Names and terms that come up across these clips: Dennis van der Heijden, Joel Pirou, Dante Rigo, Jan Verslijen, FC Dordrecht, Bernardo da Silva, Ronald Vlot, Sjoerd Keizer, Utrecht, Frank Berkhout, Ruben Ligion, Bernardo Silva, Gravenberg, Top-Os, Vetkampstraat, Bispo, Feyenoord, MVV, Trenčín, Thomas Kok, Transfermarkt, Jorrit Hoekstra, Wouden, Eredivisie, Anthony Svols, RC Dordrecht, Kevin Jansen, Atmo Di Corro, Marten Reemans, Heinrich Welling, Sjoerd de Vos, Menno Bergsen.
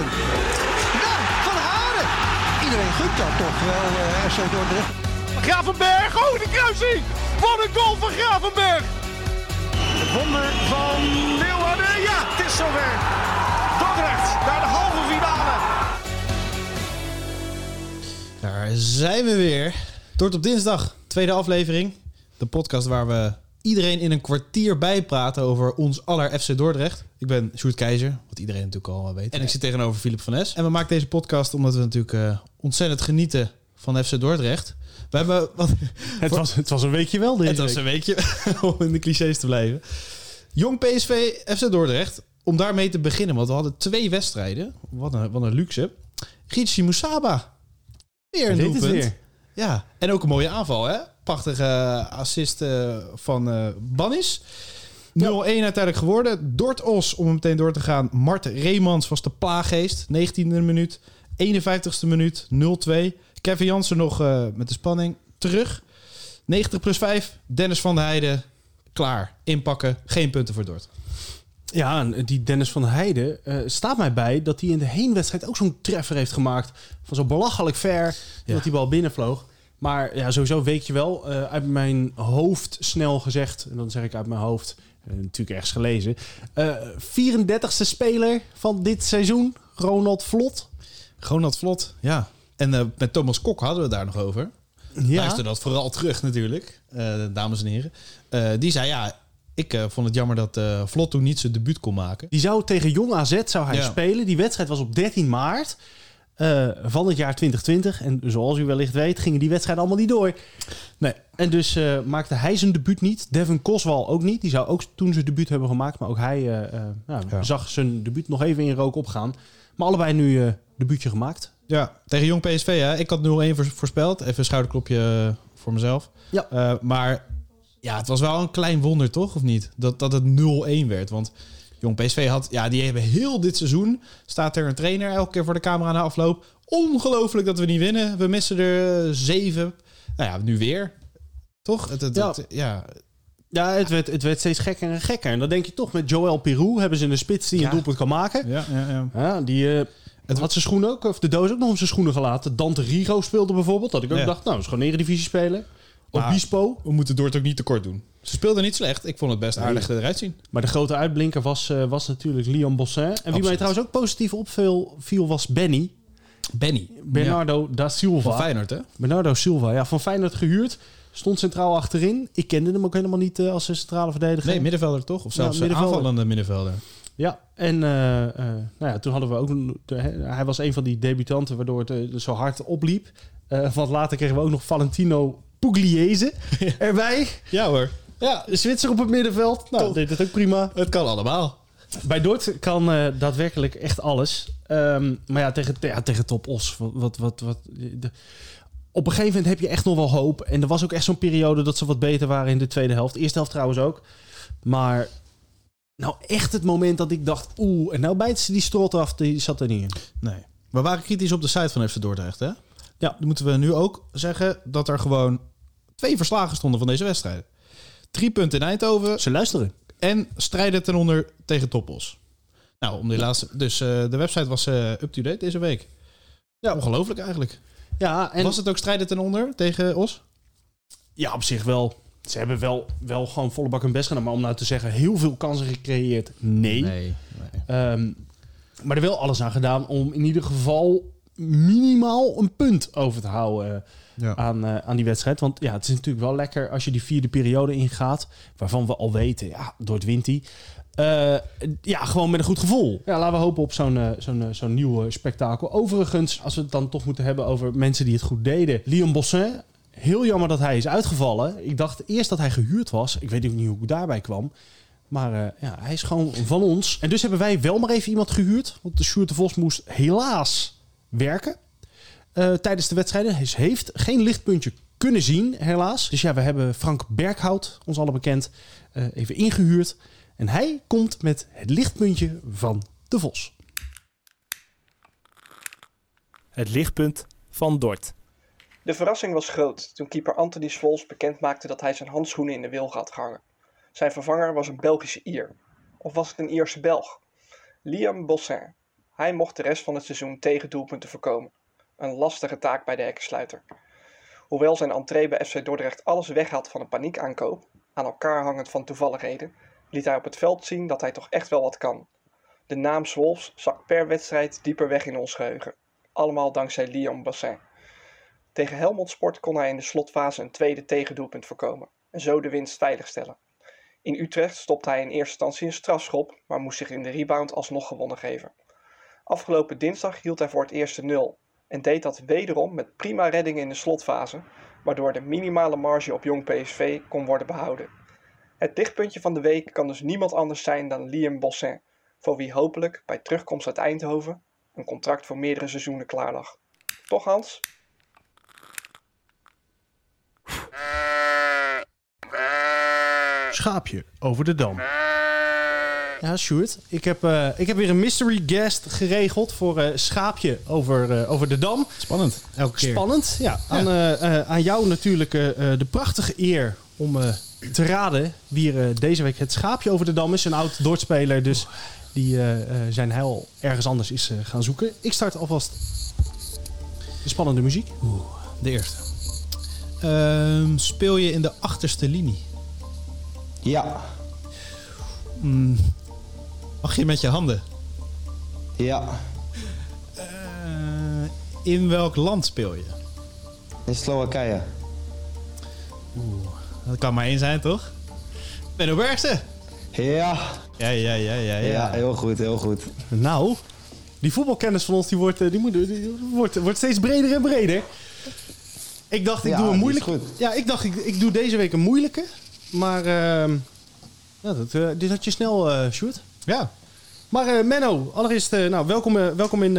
Heijden. Nou, Van Heijden. Iedereen gunt dat toch wel, RC Dordrecht. Gravenberg, oh de kruising. Wat een goal van Gravenberg. Het wonder van Leeuwarden, ja, het is zover. Dordrecht naar de halve finale. Daar zijn we weer. Dort op dinsdag, tweede aflevering. De podcast waar we iedereen in een kwartier bijpraten over ons aller FC Dordrecht. Ik ben Sjoerd Keizer, wat iedereen natuurlijk al weet. En ik zit tegenover Philip van Es. En we maken deze podcast omdat we natuurlijk ontzettend genieten van FC Dordrecht. We hebben wat... Het was een weekje wel dit. Het was een weekje, om in de clichés te blijven. Jong PSV, FC Dordrecht. Om daarmee te beginnen, want we hadden 2 wedstrijden. Wat een luxe. Giet Shimoussaba. Weer een doelpunt. Ja, en ook een mooie aanval, hè? Prachtige assist van Bannis. 0-1 uiteindelijk geworden. Dort-Os, om hem meteen door te gaan. Marten Reemans was de plaaggeest. 19e minuut. 51e minuut. 0-2. Kevin Jansen nog met de spanning. Terug. 90 plus 5. Dennis van der Heijden. Klaar. Inpakken. Geen punten voor Dort. Ja, en die Dennis van der Heijden staat mij bij dat hij in de heenwedstrijd ook zo'n treffer heeft gemaakt. Van zo belachelijk ver dat die bal binnenvloog. Maar ja, sowieso weet je wel, uit mijn hoofd snel gezegd, en dan zeg ik uit mijn hoofd, natuurlijk ergens gelezen, 34e speler van dit seizoen, Ronald Vlot. Ronald Vlot, ja. En met Thomas Kok hadden we het daar nog over. Ja. Luister dat vooral terug natuurlijk, dames en heren. Die zei ja... Ik vond het jammer dat Vlot toen niet zijn debuut kon maken. Die zou tegen Jong AZ spelen. Die wedstrijd was op 13 maart van het jaar 2020. En zoals u wellicht weet, gingen die wedstrijden allemaal niet door. Nee. En dus maakte hij zijn debuut niet. Devin Koswal ook niet. Die zou ook toen zijn debuut hebben gemaakt. Maar ook hij zag zijn debuut nog even in rook opgaan. Maar allebei nu debuutje gemaakt. Ja, tegen Jong PSV. Hè? Ik had 0-1 voorspeld. Even een schouderklopje voor mezelf. Ja. Maar... Ja, het was wel een klein wonder, toch? Of niet? Dat het 0-1 werd. Want Jong PSV had... Ja, die hebben heel dit seizoen... Staat er een trainer elke keer voor de camera na afloop. Ongelooflijk dat we niet winnen. We missen er 7. Nou ja, nu weer. Toch? Het werd steeds gekker en gekker. En dan denk je toch, met Joel Pirou hebben ze een spits die een doelpunt kan maken. Ja, die... Het had zijn schoenen ook, of de doos ook nog om zijn schoenen gelaten. Dante Rigo speelde bijvoorbeeld. Dat ik ook dacht, nou, dat is gewoon Eredivisie spelen. Of Bispo. We moeten Dort ook niet tekort doen. Ze speelden niet slecht. Ik vond het best aardig eruit zien. Maar de grote uitblinker was natuurlijk Liam Bossin. En Absoluut. Wie mij trouwens ook positief opviel was Benny. Bernardo da Silva. Van Feyenoord, hè? Bernardo Silva, ja. Van Feyenoord gehuurd. Stond centraal achterin. Ik kende hem ook helemaal niet als centrale verdediger. Nee, middenvelder toch? Of zelfs aanvallende middenvelder. Ja, en toen hadden we ook... hij was een van die debutanten waardoor het zo hard opliep. Want later kregen we ook nog Valentino Pugliese erbij. Ja hoor. Ja, Zwitser op het middenveld. Nou, deed het ook prima. Het kan allemaal. Bij Dort kan daadwerkelijk echt alles. Maar ja, tegen Top-Os. Op een gegeven moment heb je echt nog wel hoop. En er was ook echt zo'n periode dat ze wat beter waren in de tweede helft. Eerste helft trouwens ook. Maar nou echt het moment dat ik dacht... Oeh, en nou bijt ze die strot af. Die zat er niet in. Nee. We waren kritisch op de site van FC Dordrecht, hè? Ja, dan moeten we nu ook zeggen dat er gewoon 2 verslagen stonden van deze wedstrijd. 3 punten in Eindhoven. Ze luisteren. En strijden ten onder tegen Top-Os. Nou, om die laatste... Dus de website was up-to-date deze week. Ja, ongelooflijk eigenlijk. Ja, en... Was het ook strijden ten onder tegen Os? Ja, op zich wel. Ze hebben wel gewoon volle bak hun best gedaan. Maar om nou te zeggen, heel veel kansen gecreëerd. Nee. Maar er wel alles aan gedaan om in ieder geval... minimaal een punt over te houden aan die wedstrijd. Want ja, het is natuurlijk wel lekker als je die 4e periode ingaat, waarvan we al weten, ja, Dort wint die. Gewoon met een goed gevoel. Ja, laten we hopen op zo'n nieuw spektakel. Overigens, als we het dan toch moeten hebben over mensen die het goed deden. Liam Bossin, heel jammer dat hij is uitgevallen. Ik dacht eerst dat hij gehuurd was. Ik weet ook niet hoe ik daarbij kwam. Maar hij is gewoon van ons. En dus hebben wij wel maar even iemand gehuurd. Want de Sjoerd de Vos moest helaas... werken tijdens de wedstrijden. Hij heeft geen lichtpuntje kunnen zien, helaas. Dus ja, we hebben Frank Berkhout, ons allen bekend, even ingehuurd. En hij komt met het lichtpuntje van de Vos. Het lichtpunt van Dort. De verrassing was groot toen keeper Anthony Svols bekend maakte dat hij zijn handschoenen in de wilg had gehangen. Zijn vervanger was een Belgische Ier. Of was het een Ierse Belg? Liam Bossin. Hij mocht de rest van het seizoen tegen doelpunten voorkomen. Een lastige taak bij de hekkensluiter. Hoewel zijn entree bij FC Dordrecht alles weg had van een paniekaankoop, aan elkaar hangend van toevalligheden, liet hij op het veld zien dat hij toch echt wel wat kan. De naam Svols zakt per wedstrijd dieper weg in ons geheugen. Allemaal dankzij Liam Bossin. Tegen Helmond Sport kon hij in de slotfase een tweede tegendoelpunt voorkomen en zo de winst veiligstellen. In Utrecht stopte hij in eerste instantie een strafschop, maar moest zich in de rebound alsnog gewonnen geven. Afgelopen dinsdag hield hij voor het eerst de 0 en deed dat wederom met prima reddingen in de slotfase, waardoor de minimale marge op Jong PSV kon worden behouden. Het dichtpuntje van de week kan dus niemand anders zijn dan Liam Bossin, voor wie hopelijk bij terugkomst uit Eindhoven een contract voor meerdere seizoenen klaar lag. Toch, Hans? Schaapje over de dam. Ja, Sjoerd. Ik heb weer een mystery guest geregeld voor Schaapje over de dam. Spannend. Elke keer. Spannend, ja. Aan jou natuurlijk de prachtige eer om te raden wie er deze week het schaapje over de dam is. Een oud Dortspeler dus die zijn heil ergens anders is gaan zoeken. Ik start alvast de spannende muziek. Oeh, de eerste. Speel je in de achterste linie? Ja. Mag je met je handen? Ja. In welk land speel je? In Slowakije. Oeh, dat kan maar één zijn, toch? Benno Bergse. Ja. Ja, heel goed, heel goed. Nou, die voetbalkennis van ons die wordt steeds breder en breder. Ik dacht, doe een moeilijke. Ja, ik dacht, ik doe deze week een moeilijke. Maar dit had je snel, Sjoerd. Ja. Maar Menno, allereerst welkom in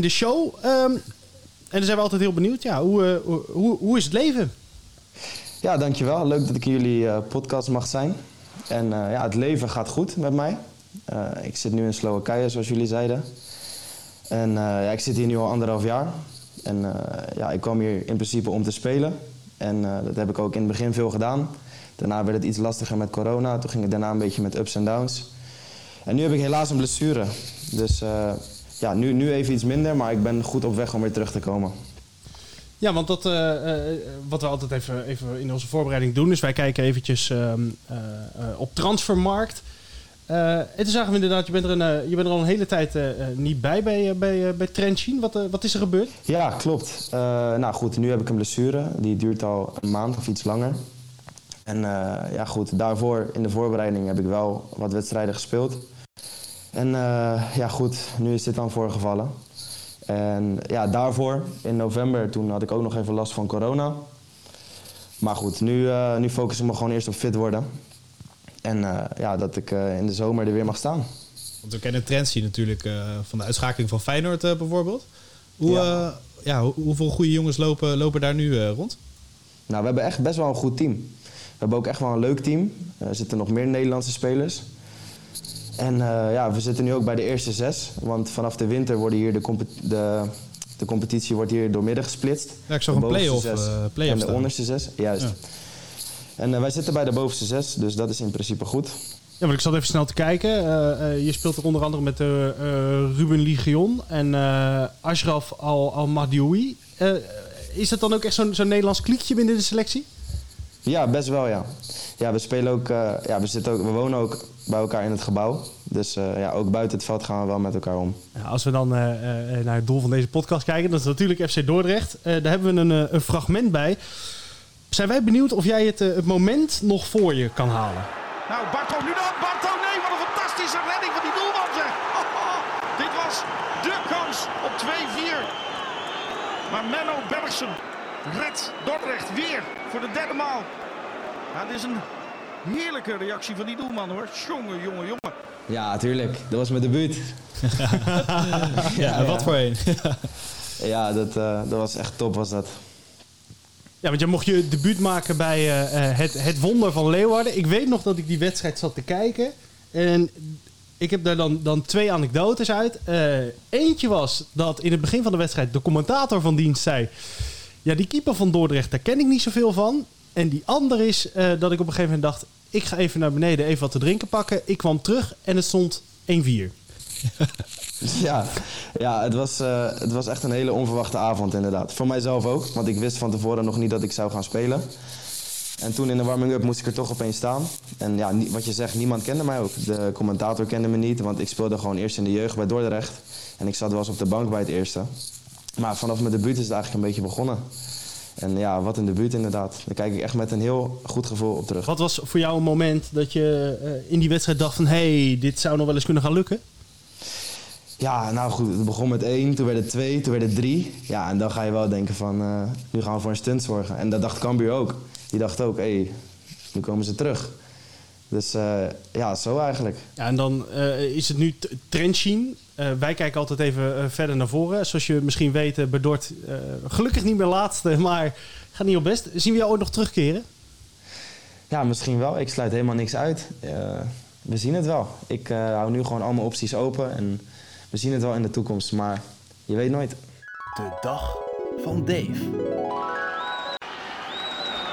de show. En dan zijn we altijd heel benieuwd. Ja, hoe is het leven? Ja, dankjewel. Leuk dat ik in jullie podcast mag zijn. En het leven gaat goed met mij. Ik zit nu in Slowakije, zoals jullie zeiden. En ik zit hier nu al 1,5 jaar. En ik kwam hier in principe om te spelen. En dat heb ik ook in het begin veel gedaan. Daarna werd het iets lastiger met corona. Toen ging het daarna een beetje met ups en downs. En nu heb ik helaas een blessure. Dus nu even iets minder, maar ik ben goed op weg om weer terug te komen. Ja, want dat, wat we altijd even in onze voorbereiding doen, is wij kijken eventjes op Transfermarkt. En toen zagen we inderdaad, je bent er al een hele tijd niet bij Trenčín. Wat is er gebeurd? Ja, klopt. Nu heb ik een blessure. Die duurt al een maand of iets langer. En daarvoor in de voorbereiding heb ik wel wat wedstrijden gespeeld. En nu is dit dan voorgevallen. En ja, daarvoor in november, toen had ik ook nog even last van corona. Maar goed, nu focus ik me gewoon eerst op fit worden. En dat ik in de zomer er weer mag staan. Want we kennen Trenčín natuurlijk van de uitschakeling van Feyenoord bijvoorbeeld. Hoeveel goede jongens lopen daar nu rond? Nou, we hebben echt best wel een goed team. We hebben ook echt wel een leuk team. Er zitten nog meer Nederlandse spelers. En we zitten nu ook bij de eerste 6. Want vanaf de winter wordt hier de competitie wordt hier doormidden gesplitst. Ja, ik zag een play-off en de onderste 6, juist. Ja. En wij zitten bij de bovenste 6, dus dat is in principe goed. Ja, maar ik zat even snel te kijken. Je speelt er onder andere met Ruben Ligion en Ashraf Al-Mahdioui. Is dat dan ook echt zo'n Nederlands kliekje binnen de selectie? Ja, best wel, ja. Ja, we spelen ook, we wonen ook bij elkaar in het gebouw. Dus ook buiten het veld gaan we wel met elkaar om. Ja, als we dan naar het doel van deze podcast kijken, dat is natuurlijk FC Dordrecht. Daar hebben we een fragment bij. Zijn wij benieuwd of jij het moment nog voor je kan halen? Nou, Barco nu dan. Barco, nee, wat een fantastische redding van die doelman, zeg. Oh, dit was de kans op 2-4. Maar Menno Bergsen redt Dordrecht weer voor de derde maal. Ja, dit is een heerlijke reactie van die doelman, hoor. Jongen. Ja, tuurlijk. Dat was mijn debuut. Wat voor een. Ja, dat was echt top, was dat. Ja, want jij mocht je debuut maken bij het wonder van Leeuwarden. Ik weet nog dat ik die wedstrijd zat te kijken. En ik heb daar dan 2 anekdotes uit. Eentje was dat in het begin van de wedstrijd de commentator van dienst zei: ja, die keeper van Dordrecht, daar ken ik niet zoveel van. En die ander is dat ik op een gegeven moment dacht: ik ga even naar beneden, even wat te drinken pakken. Ik kwam terug en het stond 1-4. Ja, het was echt een hele onverwachte avond inderdaad. Voor mijzelf ook, want ik wist van tevoren nog niet dat ik zou gaan spelen. En toen in de warming-up moest ik er toch opeens staan. En ja, wat je zegt, niemand kende mij ook. De commentator kende me niet, want ik speelde gewoon eerst in de jeugd bij Dordrecht. En ik zat wel eens op de bank bij het eerste. Maar vanaf mijn debuut is het eigenlijk een beetje begonnen. En ja, wat een debuut inderdaad. Daar kijk ik echt met een heel goed gevoel op terug. Wat was voor jou een moment dat je in die wedstrijd dacht van... hey, dit zou nog wel eens kunnen gaan lukken? Ja, nou goed, het begon met 1, toen werd het 2, toen werd het 3. Ja, en dan ga je wel denken van, nu gaan we voor een stunt zorgen. En dat dacht Cambuur ook. Die dacht ook, hey, nu komen ze terug. Dus ja, zo eigenlijk. Ja, en dan is het nu Trenčín. Wij kijken altijd even verder naar voren. Zoals je misschien weet, Bedort gelukkig niet meer laatste, maar gaat niet op best. Zien we jou ooit nog terugkeren? Ja, misschien wel. Ik sluit helemaal niks uit. We zien het wel. Ik hou nu gewoon al mijn opties open en we zien het wel in de toekomst, maar je weet nooit. De dag van Dave.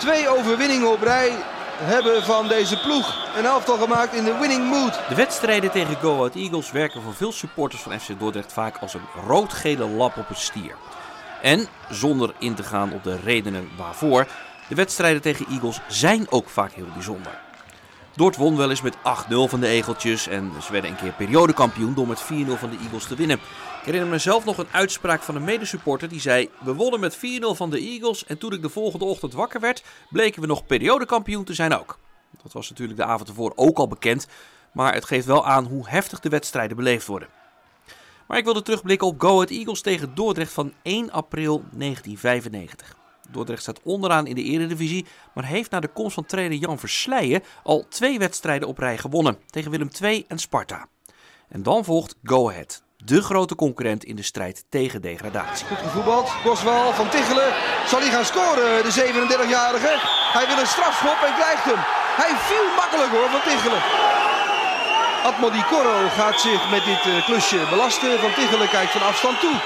2 overwinningen op rij hebben van deze ploeg een elftal gemaakt in de winning mood. De wedstrijden tegen Go Ahead Eagles werken voor veel supporters van FC Dordrecht vaak als een rood-gele lap op een stier. En, zonder in te gaan op de redenen waarvoor, de wedstrijden tegen Eagles zijn ook vaak heel bijzonder. Dort won wel eens met 8-0 van de Egeltjes en ze werden een keer periodekampioen door met 4-0 van de Eagles te winnen. Ik herinner mezelf nog een uitspraak van een medesupporter die zei: we wonnen met 4-0 van de Eagles en toen ik de volgende ochtend wakker werd, bleken we nog periodekampioen te zijn ook. Dat was natuurlijk de avond ervoor ook al bekend, maar het geeft wel aan hoe heftig de wedstrijden beleefd worden. Maar ik wilde terugblikken op Go Ahead Eagles tegen Dordrecht van 1 april 1995. Dordrecht staat onderaan in de Eredivisie, maar heeft na de komst van trainer Jan Verslijen al 2 wedstrijden op rij gewonnen, tegen Willem II en Sparta. En dan volgt Go Ahead, de grote concurrent in de strijd tegen degradatie. Goed gevoetbald, Koswal van Tichelen, zal hij gaan scoren, de 37-jarige. Hij wil een strafschop en krijgt hem. Hij viel makkelijk hoor, van Tichelen. Atmo Di Corro gaat zich met dit klusje belasten, Van Tichelen kijkt van afstand toe.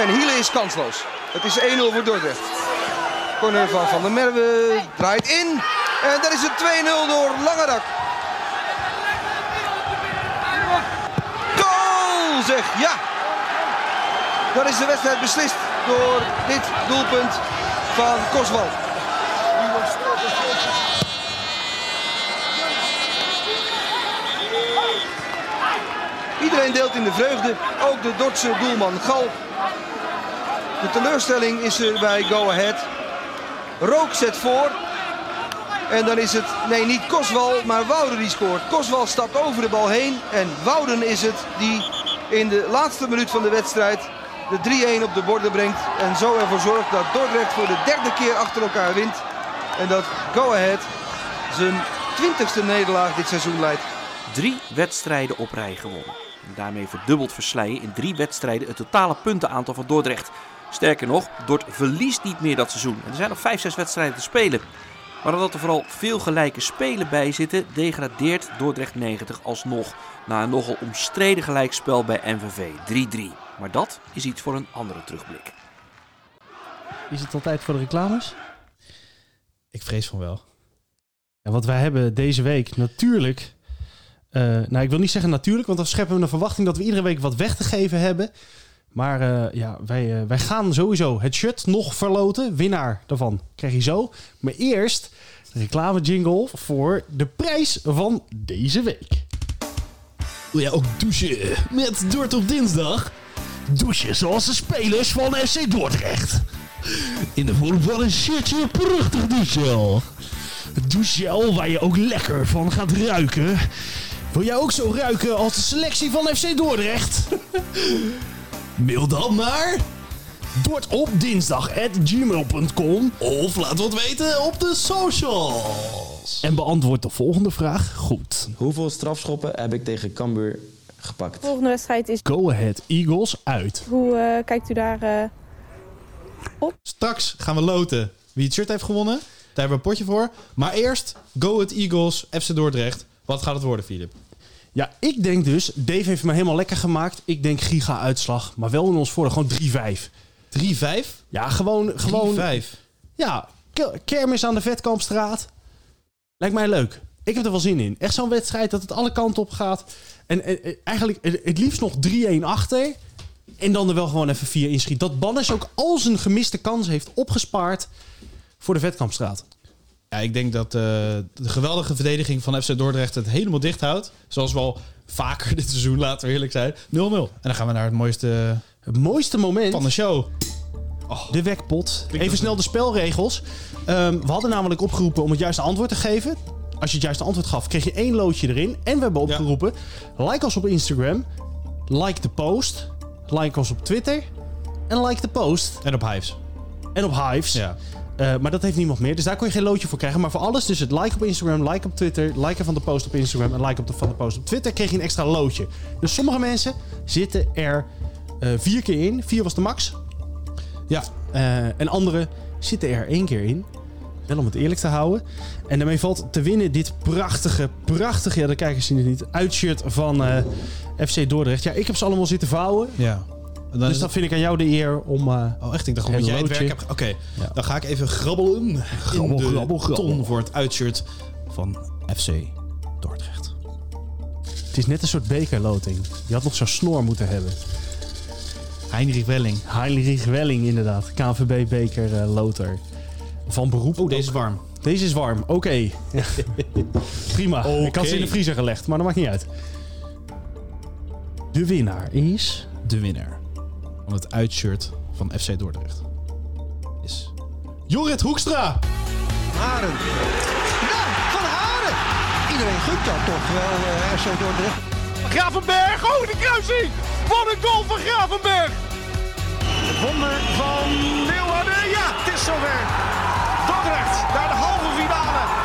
En Hiele is kansloos. Het is 1-0 voor Dordrecht. Corner van der Merwe draait in. En daar is het 2-0 door Langerak. Goal zeg, ja. Dan is de wedstrijd beslist door dit doelpunt van Koswal. Iedereen deelt in de vreugde, ook de Dordtse doelman Gal. De teleurstelling is er bij Go Ahead. Rook zet voor. En dan is het, nee niet Koswal, maar Wouden die scoort. Koswal stapt over de bal heen. En Wouden is het die in de laatste minuut van de wedstrijd de 3-1 op de borden brengt. En zo ervoor zorgt dat Dordrecht voor de 3e keer achter elkaar wint. En dat Go Ahead zijn 20e nederlaag dit seizoen leidt. 3 wedstrijden op rij gewonnen. En daarmee verdubbelt Verslijen in 3 wedstrijden het totale puntenaantal van Dordrecht. Sterker nog, Dort verliest niet meer dat seizoen. En er zijn nog 5-6 wedstrijden te spelen. Maar omdat er vooral veel gelijke spelen bij zitten, degradeert Dordrecht 90 alsnog. Na een nogal omstreden gelijkspel bij MVV 3-3. Maar dat is iets voor een andere terugblik. Is het al tijd voor de reclames? Ik vrees van wel. En wat wij hebben deze week natuurlijk... nou, ik wil niet zeggen natuurlijk, want dan scheppen we een verwachting dat we iedere week wat weg te geven hebben. Maar ja, wij gaan sowieso het shirt nog verloten. Winnaar daarvan krijg je zo. Maar eerst de reclame jingle voor de prijs van deze week. Wil jij ook douchen met Dort op dinsdag? Douchen zoals de spelers van FC Dordrecht. In de vorm van een shirtje prachtig douchegel. Douchegel waar je ook lekker van gaat ruiken. Wil jij ook zo ruiken als de selectie van FC Dordrecht? Mail dan naar dortopdinsdag@gmail.com of laat wat weten op de socials. En beantwoord de volgende vraag goed. Hoeveel strafschoppen heb ik tegen Cambuur gepakt? De volgende wedstrijd is Go Ahead Eagles uit. Hoe kijkt u daar op? Straks gaan we loten wie het shirt heeft gewonnen. Daar hebben we een potje voor. Maar eerst Go Ahead Eagles, FC Dordrecht. Wat gaat het worden, Filip? Ja, ik denk dus... Dave heeft me helemaal lekker gemaakt. Ik denk giga-uitslag. Maar wel in ons voordeel. Gewoon 3-5. 3-5? Ja, gewoon 3-5. Ja, kermis aan de Vetkampstraat. Lijkt mij leuk. Ik heb er wel zin in. Echt zo'n wedstrijd dat het alle kanten op gaat. En eigenlijk het liefst nog 3-1 achter. En dan er wel gewoon even 4 inschiet. Dat Bannis ook al zijn gemiste kans heeft opgespaard voor de Vetkampstraat. Ja, ik denk dat de geweldige verdediging van FC Dordrecht het helemaal dicht houdt. Zoals we al vaker dit seizoen, laten we eerlijk zijn. 0-0. En dan gaan we naar het mooiste moment van de show. Oh, de wekpot. Even snel de spelregels. We hadden namelijk opgeroepen om het juiste antwoord te geven. Als je het juiste antwoord gaf, kreeg je 1 loodje erin. En we hebben opgeroepen, like ons op Instagram, like de post, like ons op Twitter en like de post. En op Hives. Ja. Maar dat heeft niemand meer, dus daar kon je geen loodje voor krijgen. Maar voor alles, dus het like op Instagram, like op Twitter, liken van de post op Instagram en like op van de post op Twitter, kreeg je een extra loodje. Dus sommige mensen zitten er 4 keer in. 4 was de max. Ja. En anderen zitten er 1 keer in. Wel om het eerlijk te houden. En daarmee valt te winnen dit prachtige, ja, de kijkers zien het niet, uitshirt van FC Dordrecht. Ja, ik heb ze allemaal zitten vouwen. Ja. Dus dat vind ik aan jou de eer om... echt, ik dacht dat jij het werk hebt... Oké, ja. Dan ga ik even grabbelen in de ton voor het uitshirt van FC Dordrecht. Het is net een soort bekerloting. Je had nog zo'n snor moeten hebben. Heinrich Welling, inderdaad. KNVB-bekerloter. Van beroep. Oh, deze is warm. Oké. Okay. Prima. Okay. Ik had ze in de vriezer gelegd, maar dat maakt niet uit. De winnaar is... De winnaar van het uitshirt van FC Dordrecht is Jorrit Hoekstra. Haren. Nou, van Haren. Iedereen gunt dat toch wel, FC Dordrecht. Gravenberg, oh, de kruising. Wat een goal van Gravenberg. Het wonder van Leeuwarden. Ja, het is zover. Dordrecht naar de halve finale.